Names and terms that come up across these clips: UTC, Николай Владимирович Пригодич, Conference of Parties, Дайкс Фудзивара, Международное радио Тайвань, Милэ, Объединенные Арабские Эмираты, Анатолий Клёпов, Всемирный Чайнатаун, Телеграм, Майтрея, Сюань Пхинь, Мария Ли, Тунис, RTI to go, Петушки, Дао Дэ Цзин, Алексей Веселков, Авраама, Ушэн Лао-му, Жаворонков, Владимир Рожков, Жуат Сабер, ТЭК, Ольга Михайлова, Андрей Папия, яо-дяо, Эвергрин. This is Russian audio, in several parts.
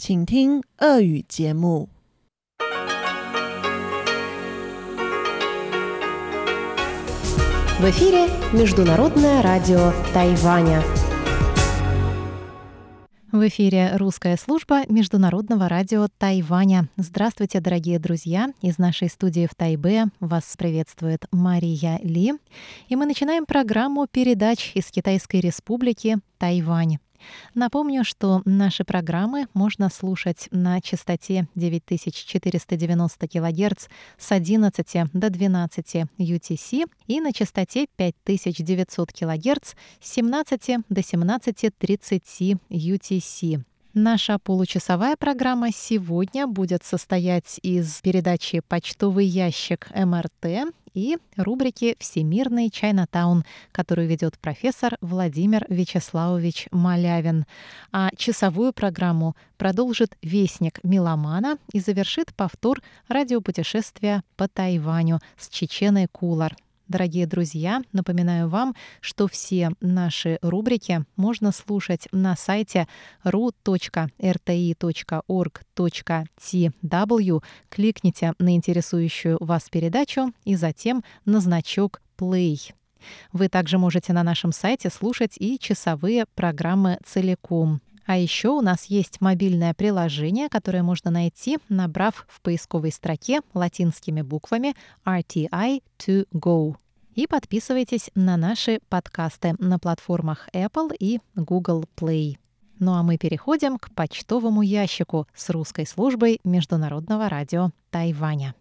请听俄语节目. В эфире Международное радио Тайваня. В эфире русская служба Международного радио Тайваня. Здравствуйте, дорогие друзья! Из нашей студии в Тайбе вас приветствует Мария Ли. И мы начинаем программу передач из Китайской Республики Тайвань. Напомню, что наши программы можно слушать на частоте 9490 кГц с 11 до 12 UTC и на частоте 5900 кГц с 17 до 17:30 UTC. Наша получасовая программа сегодня будет состоять из передачи «Почтовый ящик МРТ» и рубрики «Всемирный Чайнатаун», которую ведет профессор Владимир Вячеславович Малявин. А часовую программу продолжит «Вестник меломана» и завершит повтор радиопутешествия по Тайваню с Чеченой Кулар. Дорогие друзья, напоминаю вам, что все наши рубрики можно слушать на сайте ru.rti.org.tw. Кликните на интересующую вас передачу и затем на значок «Play». Вы также можете на нашем сайте слушать и часовые программы целиком. А еще у нас есть мобильное приложение, которое можно найти, набрав в поисковой строке латинскими буквами RTI to go. И подписывайтесь на наши подкасты на платформах Apple и Google Play. Ну а мы переходим к почтовому ящику с русской службой Международного радио Тайваня.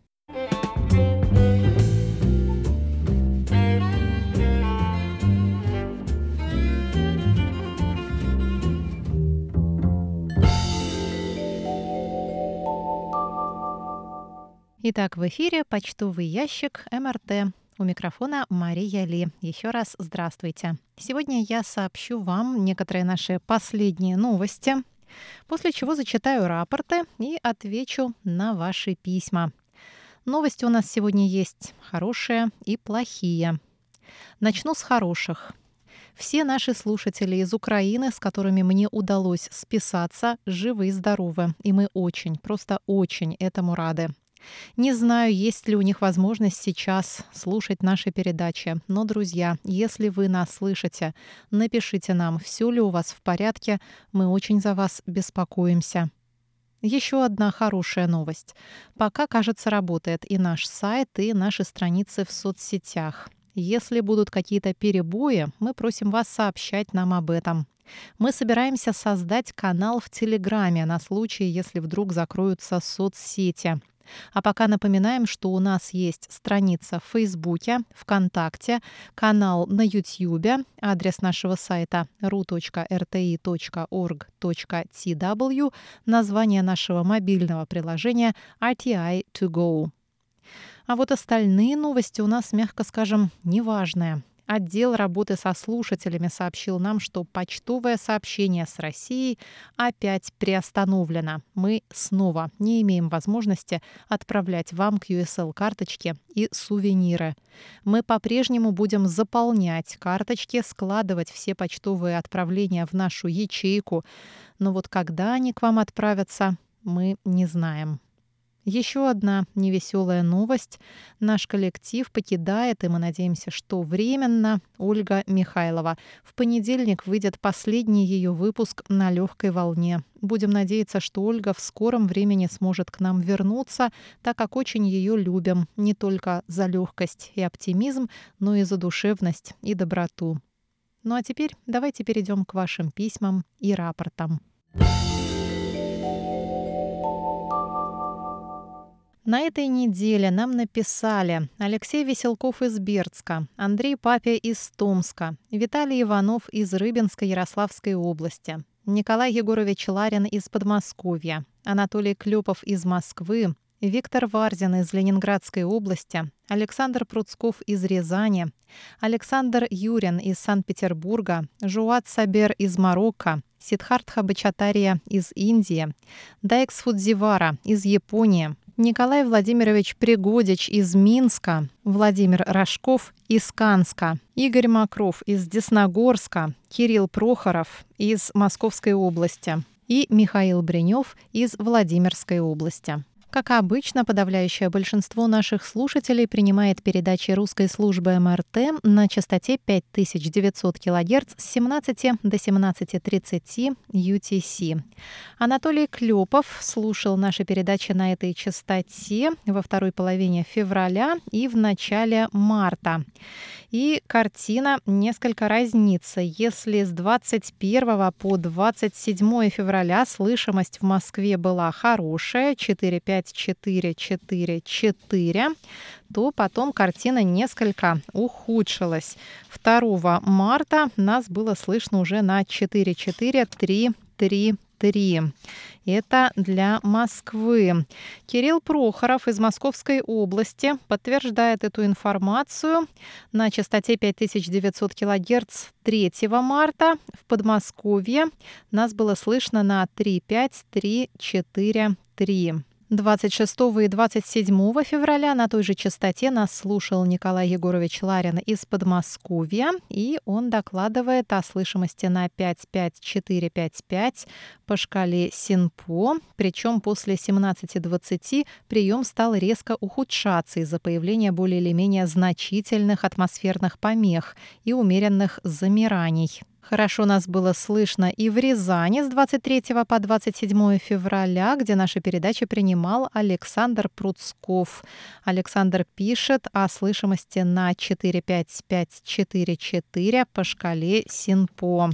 Итак, в эфире почтовый ящик МРТ. У микрофона Мария Ли. Еще раз здравствуйте. Сегодня я сообщу вам некоторые наши последние новости, после чего зачитаю рапорты и отвечу на ваши письма. Новости у нас сегодня есть хорошие и плохие. Начну с хороших. Все наши слушатели из Украины, с которыми мне удалось списаться, живы и здоровы. И мы очень, просто очень этому рады. Не знаю, есть ли у них возможность сейчас слушать наши передачи, но, друзья, если вы нас слышите, напишите нам, все ли у вас в порядке, мы очень за вас беспокоимся. Еще одна хорошая новость. Пока, кажется, работает и наш сайт, и наши страницы в соцсетях. Если будут какие-то перебои, мы просим вас сообщать нам об этом. Мы собираемся создать канал в Телеграме на случай, если вдруг закроются соцсети. А пока напоминаем, что у нас есть страница в Фейсбуке, ВКонтакте, канал на Ютьюбе, адрес нашего сайта ru.rti.org.tw, название нашего мобильного приложения RTI to go. А вот остальные новости у нас, мягко скажем, неважные. Отдел работы со слушателями сообщил нам, что почтовое сообщение с Россией опять приостановлено. Мы снова не имеем возможности отправлять вам QSL-карточки и сувениры. Мы по-прежнему будем заполнять карточки, складывать все почтовые отправления в нашу ячейку. Но вот когда они к вам отправятся, мы не знаем. Еще одна невеселая новость. Наш коллектив покидает, и мы надеемся, что временно, Ольга Михайлова. В понедельник выйдет последний ее выпуск на легкой волне. Будем надеяться, что Ольга в скором времени сможет к нам вернуться, так как очень ее любим не только за легкость и оптимизм, но и за душевность и доброту. Ну а теперь давайте перейдем к вашим письмам и рапортам. На этой неделе нам написали Алексей Веселков из Бердска, Андрей Папия из Томска, Виталий Иванов из Рыбинской Ярославской области, Николай Егорович Ларин из Подмосковья, Анатолий Клёпов из Москвы, Виктор Варзин из Ленинградской области, Александр Пруцков из Рязани, Александр Юрин из Санкт-Петербурга, Жуат Сабер из Марокко, Сидхарт Хабачатария из Индии, Дайкс Фудзивара из Японии, Николай Владимирович Пригодич из Минска, Владимир Рожков из Канска, Игорь Мокров из Десногорска, Кирилл Прохоров из Московской области, и Михаил Бринёв из Владимирской области. Как обычно, подавляющее большинство наших слушателей принимает передачи русской службы МРТ на частоте 5900 кГц с 17 до 17:30 UTC. Анатолий Клёпов слушал наши передачи на этой частоте во второй половине февраля и в начале марта. И картина несколько разнится. Если с 21 по 27 февраля слышимость в Москве была хорошая, 4-5-4-4-4, то потом картина несколько ухудшилась. 2 марта нас было слышно уже на 4-4-3-3-3. Это для Москвы. Кирилл Прохоров из Московской области подтверждает эту информацию. На частоте 5900 кГц 3 марта в Подмосковье нас было слышно на 3-5-3-4-3. 26 и 27 февраля на той же частоте нас слушал Николай Егорович Ларин из Подмосковья, и он докладывает о слышимости на 5-5-4-5-5 по шкале СИНПО, причем после 17:20 прием стал резко ухудшаться из-за появления более или менее значительных атмосферных помех и умеренных замираний. Хорошо нас было слышно и в Рязани с 23 по 27 февраля, где наши передачи принимал Александр Пруцков. Александр пишет о слышимости на 4-5-5-4-4 по шкале СИНПО.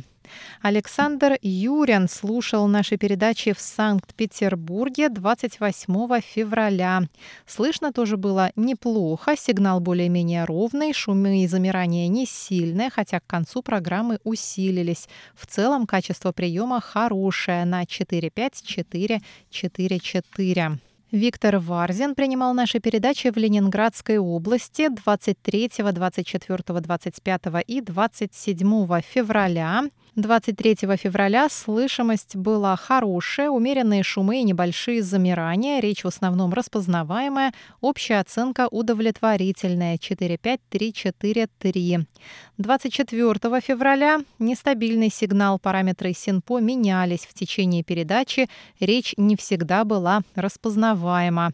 Александр Юрин слушал наши передачи в Санкт-Петербурге 28 февраля. Слышно тоже было неплохо, сигнал более-менее ровный, шумы и замирания не сильные, хотя к концу программы усилились. В целом качество приема хорошее на 4-5-4-4-4. Виктор Варзин принимал наши передачи в Ленинградской области 23, 24, 25 и 27 февраля. 23 февраля слышимость была хорошая, умеренные шумы и небольшие замирания, речь в основном распознаваемая, общая оценка удовлетворительная 4-5-3-4-3. 24 февраля нестабильный сигнал, параметры СИНПО менялись в течение передачи, речь не всегда была распознаваемая.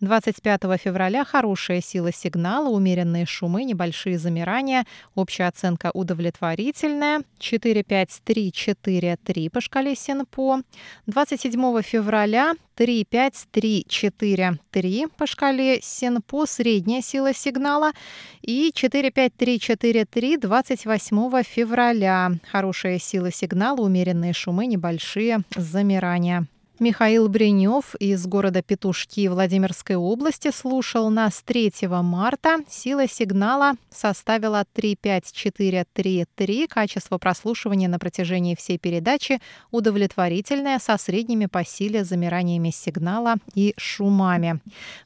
25 февраля хорошая сила сигнала, умеренные шумы, небольшие замирания, общая оценка удовлетворительная 4-5-3-4-3 по шкале СИНПО. 27 февраля 3-5-3-4-3 по шкале СИНПО, средняя сила сигнала, и 4-5-3-4-3 28 февраля. Хорошая сила сигнала, умеренные шумы, небольшие замирания. Михаил Бринёв из города Петушки Владимирской области слушал нас 3 марта. Сила сигнала составила 3-5-4-3-3. Качество прослушивания на протяжении всей передачи удовлетворительное, со средними по силе замираниями сигнала и шумами.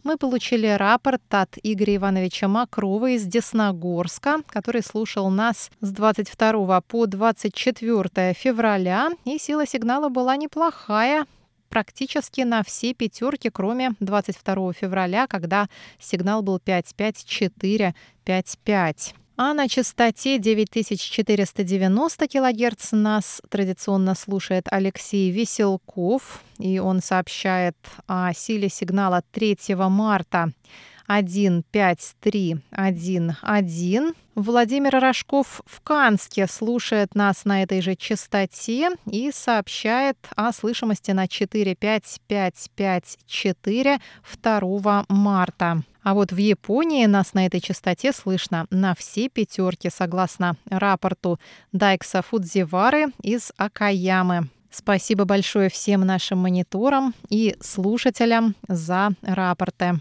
Мы получили рапорт от Игоря Ивановича Мокрова из Десногорска, который слушал нас с 22 по 24 февраля. И сила сигнала была неплохая. Практически на все пятерки, кроме 22 февраля, когда сигнал был 5-5-4-5-5. А на частоте 9490 кГц нас традиционно слушает Алексей Веселков, и он сообщает о силе сигнала 3 марта 1-5-3-1-1. Владимир Рожков в Канске слушает нас на этой же частоте и сообщает о слышимости на 4-5-5-5-4 2 марта. А вот в Японии нас на этой частоте слышно на все пятерки, согласно рапорту Дайкса Фудзивары из Акаямы. Спасибо большое всем нашим мониторам и слушателям за рапорты.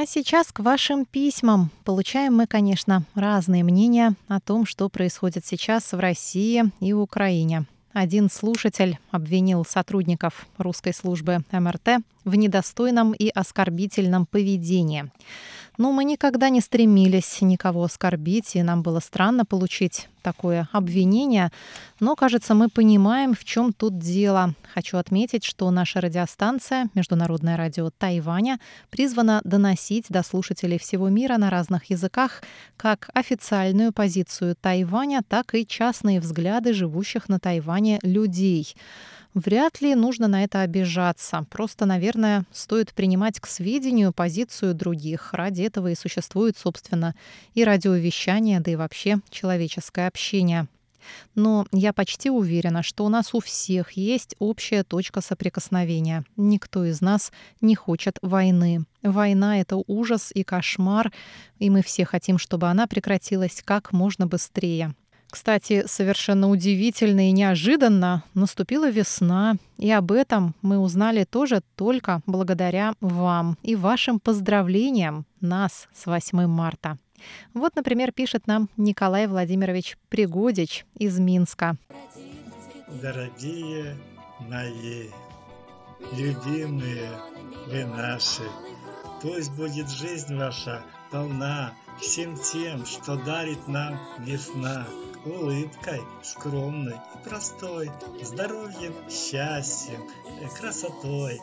А сейчас к вашим письмам. Получаем мы, конечно, разные мнения о том, что происходит сейчас в России и Украине. Один слушатель обвинил сотрудников русской службы МРТ в недостойном и оскорбительном поведении. Но мы никогда не стремились никого оскорбить, и нам было странно получить такое обвинение. Но, кажется, мы понимаем, в чем тут дело. Хочу отметить, что наша радиостанция «Международное радио Тайваня» призвана доносить до слушателей всего мира на разных языках как официальную позицию Тайваня, так и частные взгляды живущих на Тайване людей. Вряд ли нужно на это обижаться. Просто, наверное, стоит принимать к сведению позицию других. Ради этого и существует, собственно, и радиовещание, да и вообще человеческое общение. Но я почти уверена, что у нас у всех есть общая точка соприкосновения. Никто из нас не хочет войны. Война — это ужас и кошмар, и мы все хотим, чтобы она прекратилась как можно быстрее. Кстати, совершенно удивительно и неожиданно наступила весна, и об этом мы узнали тоже только благодаря вам и вашим поздравлениям нас с 8 марта. Вот, например, пишет нам Николай Владимирович Пригодич из Минска. Дорогие мои, любимые вы наши, пусть будет жизнь ваша полна всем тем, что дарит нам весна. Улыбкой, скромной и простой, здоровьем, счастьем, красотой.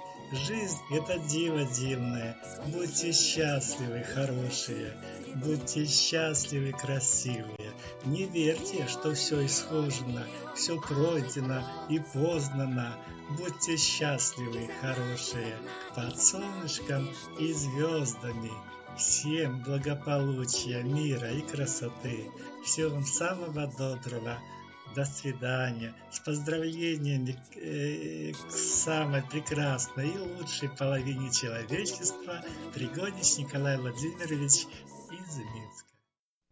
Жизнь — это диво дивное. Будьте счастливы, хорошие, будьте счастливы, красивые. Не верьте, что все исхожено, все пройдено и познано. Будьте счастливы, хорошие, под солнышком и звездами. Всем благополучия, мира и красоты. Всего вам самого доброго. До свидания. С поздравлениями к самой прекрасной и лучшей половине человечества. Пригодич Николай Владимирович из Минска.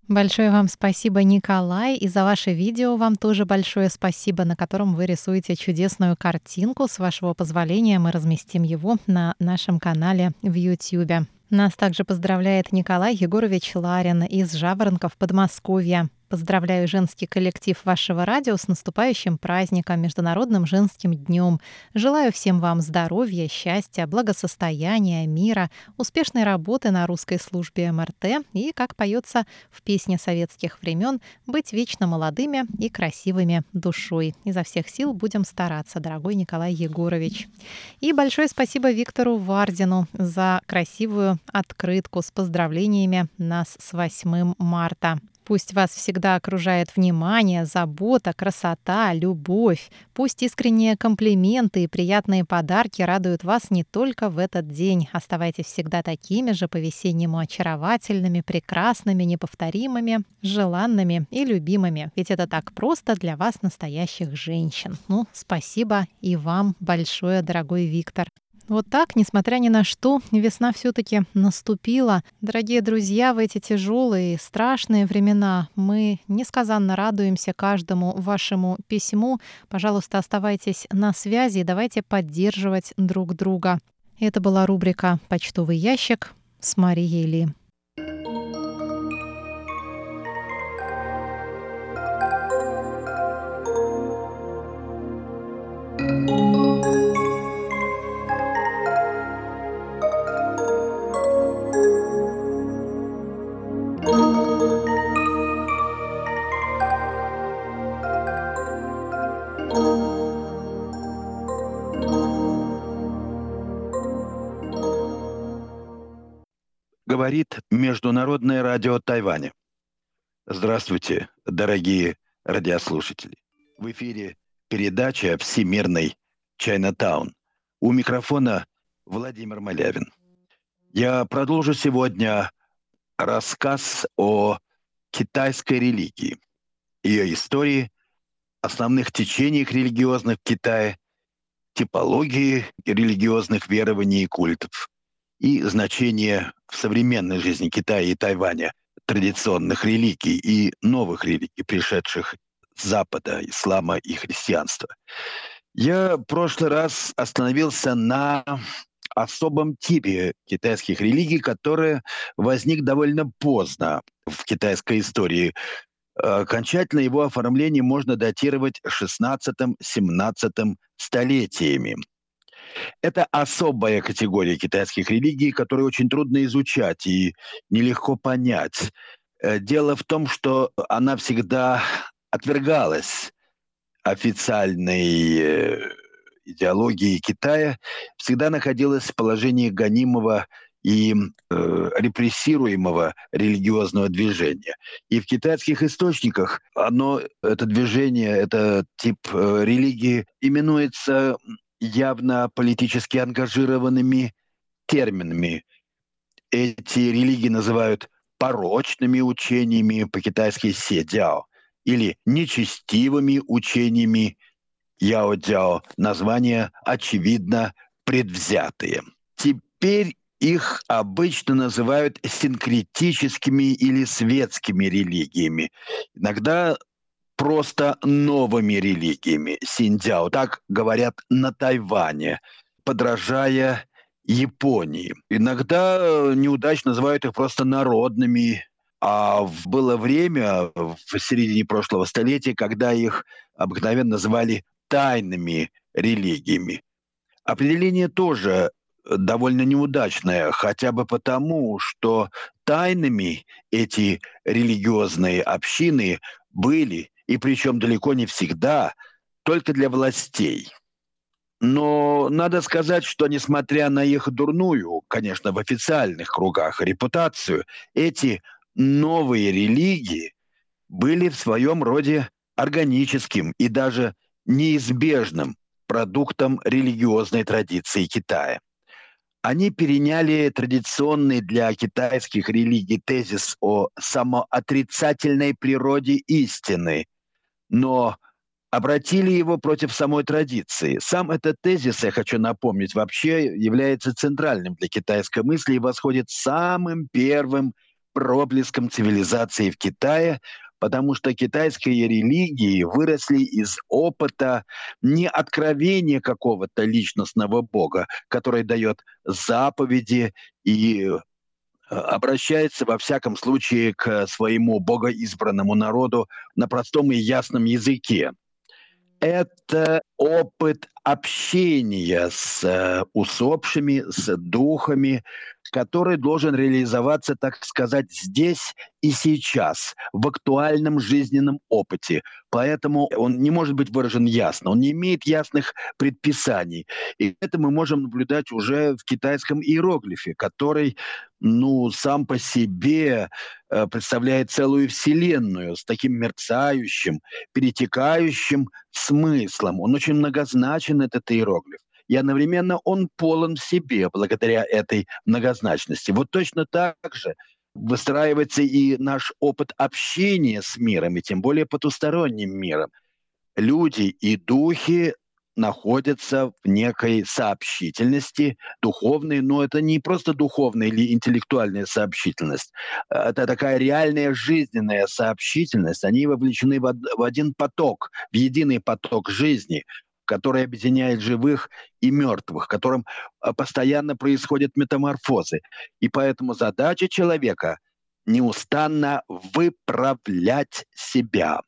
Большое вам спасибо, Николай, и за ваше видео вам тоже большое спасибо, на котором вы рисуете чудесную картинку. С вашего позволения мы разместим его на нашем канале в YouTube. Нас также поздравляет Николай Егорович Ларин из Жаворонков, Подмосковья. Поздравляю женский коллектив вашего радио с наступающим праздником, Международным женским днем. Желаю всем вам здоровья, счастья, благосостояния, мира, успешной работы на русской службе МРТ и, как поется в песне советских времен, быть вечно молодыми и красивыми душой. Изо всех сил будем стараться, дорогой Николай Егорович. И большое спасибо Виктору Варзину за красивую открытку с поздравлениями нас с 8 марта. Пусть вас всегда окружает внимание, забота, красота, любовь. Пусть искренние комплименты и приятные подарки радуют вас не только в этот день. Оставайтесь всегда такими же по-весеннему очаровательными, прекрасными, неповторимыми, желанными и любимыми. Ведь это так просто для вас, настоящих женщин. Ну, спасибо и вам большое, дорогой Виктор. Вот так, несмотря ни на что, весна все-таки наступила. Дорогие друзья, в эти тяжелые, страшные времена мы несказанно радуемся каждому вашему письму. Пожалуйста, оставайтесь на связи и давайте поддерживать друг друга. Это была рубрика «Почтовый ящик» с Марией Ли. Говорит Международное радио Тайваня. Здравствуйте, дорогие радиослушатели. В эфире передача «Всемирный Чайнатаун». У микрофона Владимир Малявин. Я продолжу сегодня рассказ о китайской религии, ее истории, основных течениях религиозных в Китае, типологии религиозных верований и культов и значение в современной жизни Китая и Тайваня традиционных религий и новых религий, пришедших с Запада, ислама и христианства. Я в прошлый раз остановился на особом типе китайских религий, который возник довольно поздно в китайской истории. Окончательно его оформление можно датировать 16-17 столетиями. Это особая категория китайских религий, которую очень трудно изучать и нелегко понять. Дело в том, что она всегда отвергалась официальной идеологией Китая, всегда находилась в положении гонимого и репрессируемого религиозного движения. И в китайских источниках это движение, этот тип религии именуется явно политически ангажированными терминами. Эти религии называют порочными учениями, по-китайски «седяо», или нечестивыми учениями «яо-дяо», названия, очевидно, предвзятые. Теперь их обычно называют синкретическими или светскими религиями, иногда просто новыми религиями синдзяо. Так говорят на Тайване, подражая Японии. Иногда неудачно называют их просто народными. А было время в середине прошлого столетия, когда их обыкновенно называли тайными религиями. Определение тоже довольно неудачная, хотя бы потому, что тайными эти религиозные общины были, и причем далеко не всегда, только для властей. Но надо сказать, что несмотря на их дурную, конечно, в официальных кругах репутацию, эти новые религии были в своем роде органическим и даже неизбежным продуктом религиозной традиции Китая. Они переняли традиционный для китайских религий тезис о самоотрицательной природе истины, но обратили его против самой традиции. Сам этот тезис, я хочу напомнить, вообще является центральным для китайской мысли и восходит самым первым проблеском цивилизации в Китае, потому что китайские религии выросли из опыта не откровения какого-то личностного бога, который дает заповеди и обращается, во всяком случае, к своему богоизбранному народу на простом и ясном языке. Это опыт общения с усопшими, с духами, который должен реализоваться, так сказать, здесь и сейчас, в актуальном жизненном опыте. Поэтому он не может быть выражен ясно, он не имеет ясных предписаний. И это мы можем наблюдать уже в китайском иероглифе, который, сам по себе представляет целую вселенную с таким мерцающим, перетекающим смыслом. Он очень многозначен, этот иероглиф. И одновременно он полон в себе благодаря этой многозначности. Вот точно так же выстраивается и наш опыт общения с миром, и тем более потусторонним миром. Люди и духи находятся в некой сообщительности духовной, но это не просто духовная или интеллектуальная сообщительность. Это такая реальная жизненная сообщительность. Они вовлечены в один поток, в единый поток жизни, который объединяет живых и мертвых, в котором постоянно происходят метаморфозы. И поэтому задача человека – неустанно выправлять себя.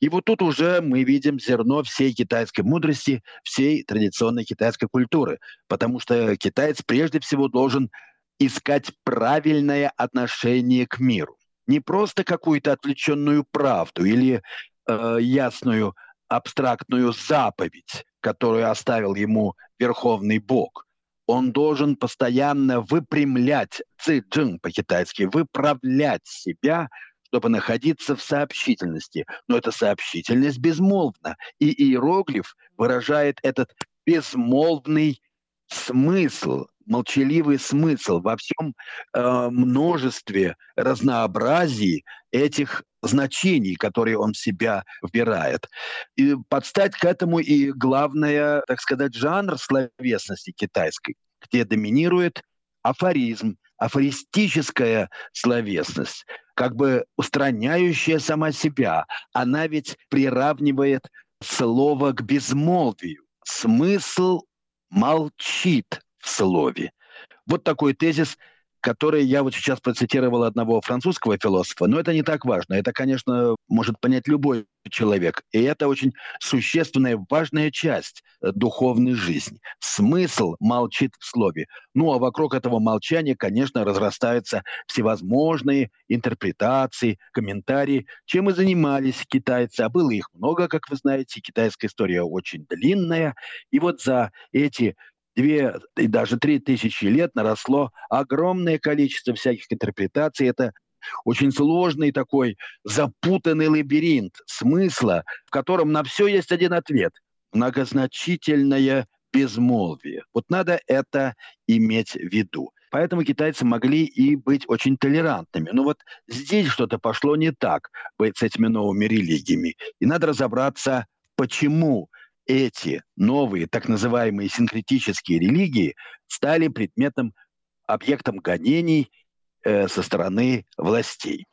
И вот тут уже мы видим зерно всей китайской мудрости, всей традиционной китайской культуры, потому что китаец прежде всего должен искать правильное отношение к миру. Не просто какую-то отвлеченную правду или ясную абстрактную заповедь, которую оставил ему Верховный Бог. Он должен постоянно выпрямлять, ци-джин по-китайски, выправлять себя, чтобы находиться в сообщительности. Но эта сообщительность безмолвна. И иероглиф выражает этот безмолвный смысл, молчаливый смысл во всем множестве разнообразий этих значений, которые он в себя вбирает. И подстать к этому и главное, так сказать, жанр словесности китайской, где доминирует афоризм, афористическая словесность, как бы устраняющая сама себя. Она ведь приравнивает слово к безмолвию. Смысл молчит в слове. Вот такой тезис которые я вот сейчас процитировал одного французского философа, но это не так важно. Это, конечно, может понять любой человек. И это очень существенная, важная часть духовной жизни. Смысл молчит в слове. Ну, а вокруг этого молчания, конечно, разрастаются всевозможные интерпретации, комментарии, чем и занимались китайцы. А было их много, как вы знаете. Китайская история очень длинная. И вот за эти 2 и даже 3 тысячи лет наросло огромное количество всяких интерпретаций. Это очень сложный такой запутанный лабиринт смысла, в котором на все есть один ответ – многозначительное безмолвие. Вот надо это иметь в виду. Поэтому китайцы могли и быть очень толерантными. Но вот здесь что-то пошло не так с этими новыми религиями. И надо разобраться, почему эти новые, так называемые синкретические религии стали предметом, объектом гонений со стороны властей.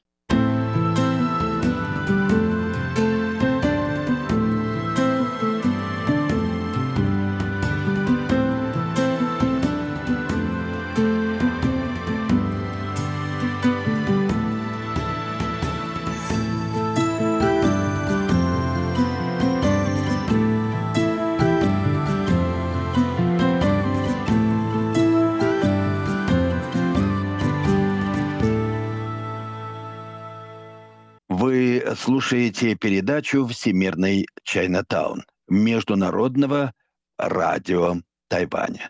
Вы слушаете передачу «Всемирный Чайнатаун» Международного радио Тайваня.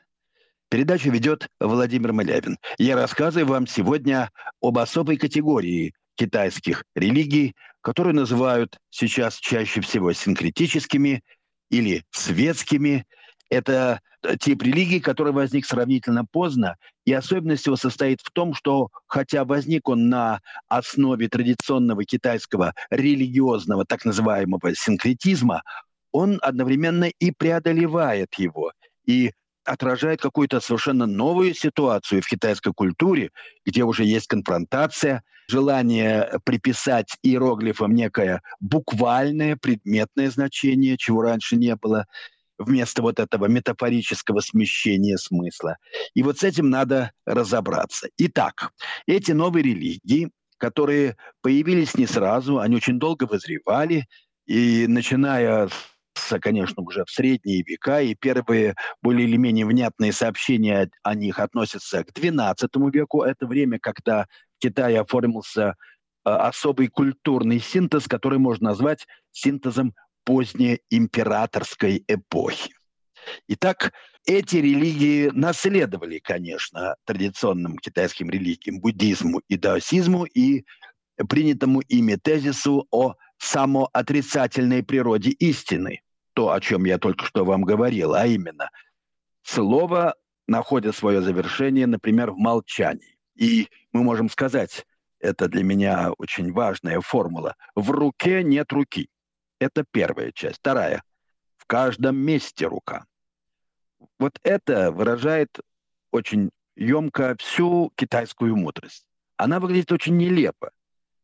Передачу ведет Владимир Малявин. Я рассказываю вам сегодня об особой категории китайских религий, которую называют сейчас чаще всего синкретическими или светскими. Это тип религии, который возник сравнительно поздно, и особенность его состоит в том, что хотя возник он на основе традиционного китайского религиозного так называемого синкретизма, он одновременно и преодолевает его, и отражает какую-то совершенно новую ситуацию в китайской культуре, где уже есть конфронтация, желание приписать иероглифам некое буквальное предметное значение, чего раньше не было, вместо вот этого метафорического смещения смысла. И вот с этим надо разобраться. Итак, эти новые религии, которые появились не сразу, они очень долго вызревали, и начиная с, конечно, уже в средние века, и первые более или менее внятные сообщения о них относятся к XII веку. Это время, когда в Китае оформился особый культурный синтез, который можно назвать синтезом позднеимператорской эпохи. Итак, эти религии наследовали, конечно, традиционным китайским религиям, буддизму и даосизму и принятому ими тезису о самоотрицательной природе истины, то, о чем я только что вам говорил, а именно слово находит свое завершение, например, в молчании. И мы можем сказать, это для меня очень важная формула, в руке нет руки. Это первая часть. Вторая. В каждом месте рука. Вот это выражает очень емко всю китайскую мудрость. Она выглядит очень нелепо,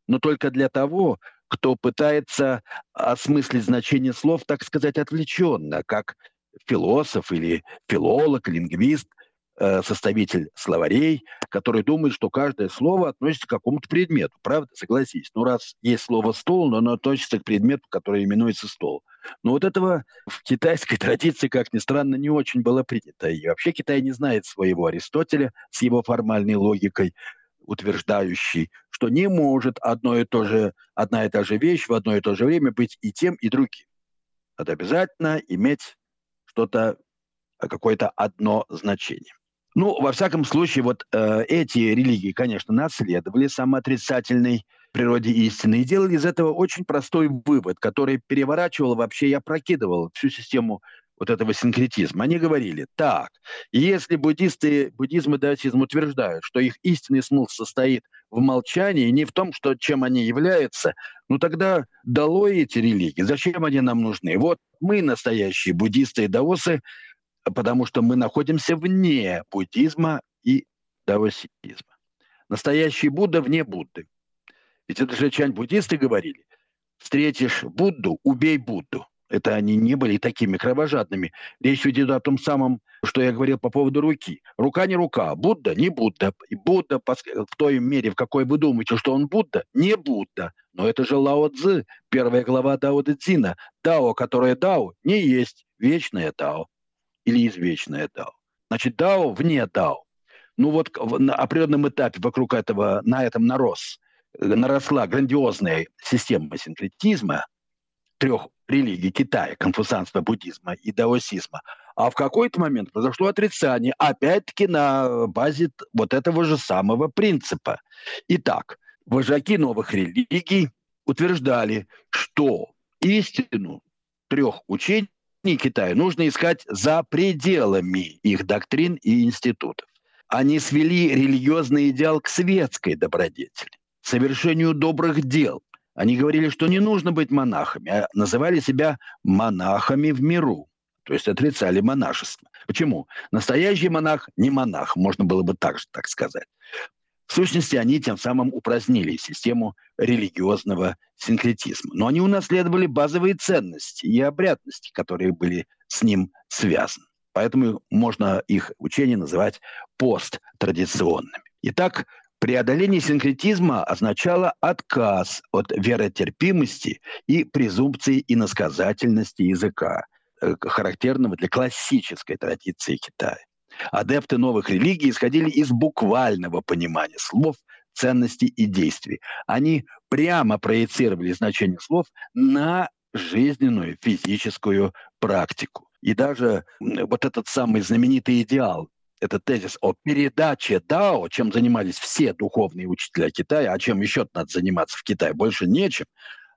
но только для того, кто пытается осмыслить значение слов, так сказать, отвлеченно, как философ или филолог, лингвист, составитель словарей, который думает, что каждое слово относится к какому-то предмету. Правда? Согласись. Ну, раз есть слово «стол», но оно относится к предмету, который именуется «стол». Но вот этого в китайской традиции, как ни странно, не очень было принято. И вообще Китай не знает своего Аристотеля с его формальной логикой, утверждающей, что не может одна и та же вещь в одно и то же время быть и тем, и другим. Надо обязательно иметь что-то, какое-то одно значение. Ну, во всяком случае, вот эти религии, конечно, наследовали самоотрицательной природе истины и делали из этого очень простой вывод, который переворачивал вообще и опрокидывал всю систему вот этого синкретизма. Они говорили, так, если буддизм и даосизм утверждают, что их истинный смысл состоит в молчании, не в том, чем они являются, ну тогда долой эти религии, зачем они нам нужны? Вот мы, настоящие буддисты и даосы, потому что мы находимся вне буддизма и даосизма. Настоящий Будда вне Будды. Ведь это же чань-буддисты говорили. Встретишь Будду, убей Будду. Это они не были такими кровожадными. Речь идет о том самом, что я говорил по поводу руки. Рука не рука, Будда не Будда. Будда в той мере, в какой вы думаете, что он Будда, не Будда. Но это же Лао Цзы, 1 глава Дао Дэ Цзина. Дао, которое Дао, не есть вечное Дао или извечное Дао. Значит, Дао вне Дао. Ну вот на определенном этапе вокруг этого, на этом наросла грандиозная система синкретизма, 3 религий Китая, конфуцианства, буддизма и даосизма. А в какой-то момент произошло отрицание, опять-таки на базе вот этого же самого принципа. Итак, вожаки новых религий утверждали, что истину 3 учений Китая нужно искать за пределами их доктрин и институтов. Они свели религиозный идеал к светской добродетели, совершению добрых дел. Они говорили, что не нужно быть монахами, а называли себя монахами в миру. То есть отрицали монашество. Почему? Настоящий монах не монах, можно было бы также так сказать. В сущности, они тем самым упразднили систему религиозного синкретизма. Но они унаследовали базовые ценности и обрядности, которые были с ним связаны. Поэтому можно их учение называть посттрадиционными. Итак, преодоление синкретизма означало отказ от веротерпимости и презумпции иносказательности языка, характерного для классической традиции Китая. Адепты новых религий исходили из буквального понимания слов, ценностей и действий. Они прямо проецировали значение слов на жизненную физическую практику. И даже вот этот самый знаменитый идеал, это тезис о передаче Дао, чем занимались все духовные учителя Китая, а чем еще надо заниматься в Китае, больше нечем,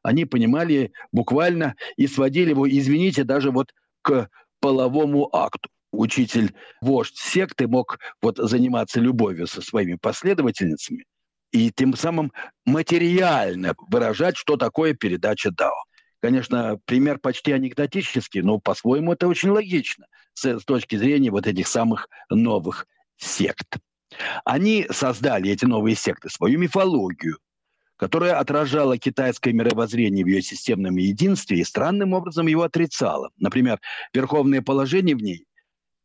они понимали буквально и сводили его, извините, даже вот к половому акту. Учитель, вождь секты мог вот заниматься любовью со своими последовательницами и тем самым материально выражать, что такое передача Дао. Конечно, пример почти анекдотический, но по-своему это очень логично с точки зрения вот этих самых новых сект. Они создали, эти новые секты, свою мифологию, которая отражала китайское мировоззрение в ее системном единстве и странным образом его отрицала. Например, верховное положение в ней,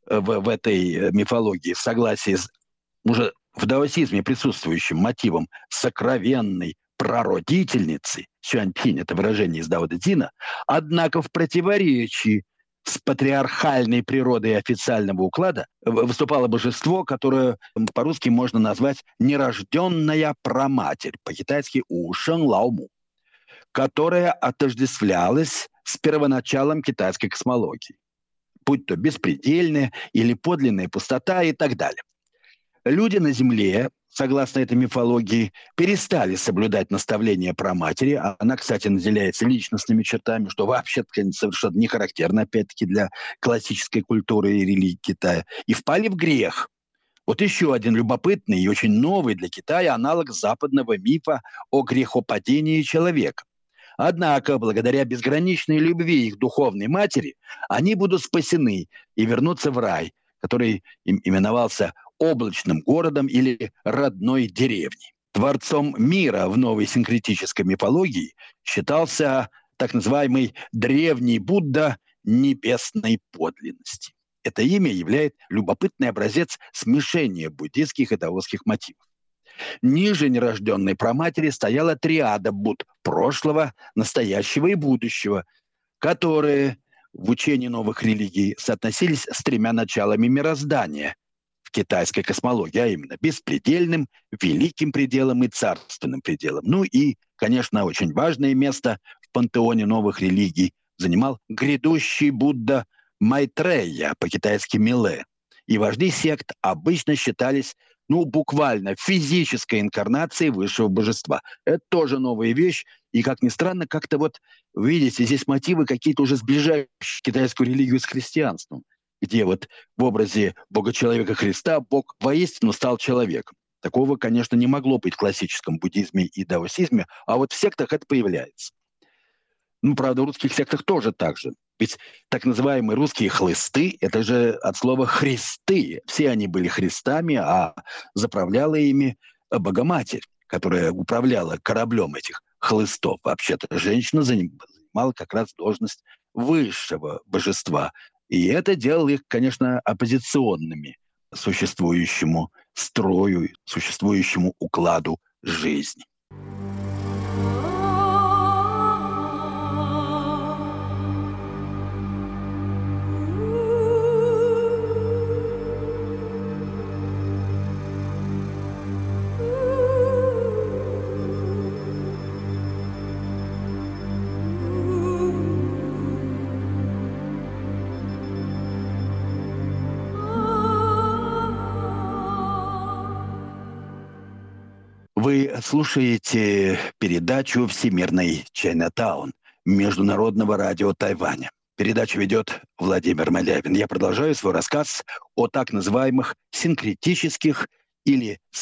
в этой мифологии, в согласии с уже в даосизме присутствующим мотивом сокровенной прародительницы, Сюань Пхинь, это выражение из Дао Дэ Цзина, однако в противоречии с патриархальной природой официального уклада выступало божество, которое по-русски можно назвать «нерожденная праматерь», по-китайски «Ушэн Лао-му», которая отождествлялась с первоначалом китайской космологии, будь то беспредельная или подлинная пустота и так далее. Люди на Земле, согласно этой мифологии, перестали соблюдать наставления праматери. Она, кстати, наделяется личностными чертами, что вообще совершенно не характерно, опять-таки, для классической культуры и религии Китая. И впали в грех. Вот еще один любопытный и очень новый для Китая аналог западного мифа о грехопадении человека. Однако, благодаря безграничной любви их духовной матери, они будут спасены и вернутся в рай, который именовался облачным городом или родной деревней. Творцом мира в новой синкретической мифологии считался так называемый древний Будда небесной подлинности. Это имя является любопытный образец смешения буддийских и даосских мотивов. Ниже нерожденной праматери стояла триада Будд прошлого, настоящего и будущего, которые в учении новых религий соотносились с 3 началами мироздания в китайской космологии, а именно беспредельным, великим пределом и царственным пределом. Ну и, конечно, очень важное место в пантеоне новых религий занимал грядущий Будда Майтрея, по-китайски Милэ. И вожди сект обычно считались, ну, буквально физической инкарнацией высшего божества. Это тоже новая вещь. И, как ни странно, как-то вот, видите, здесь мотивы какие-то уже сближающие китайскую религию с христианством, где вот в образе Бога-человека Христа Бог воистину стал человеком. Такого, конечно, не могло быть в классическом буддизме и даосизме, а вот в сектах это появляется. Ну, правда, в русских сектах тоже так же. Ведь так называемые русские хлысты – это же от слова «христы». Все они были христами, а заправляла ими Богоматерь, которая управляла кораблем этих хлыстов. Вообще-то женщина занимала как раз должность высшего божества. И это делало их, конечно, оппозиционными существующему строю, существующему укладу жизни. Вы слушаете передачу «Всемирный Чайнатаун» Международного радио Тайваня. Передачу ведет Владимир Малявин. Я продолжаю свой рассказ о так называемых синкретических или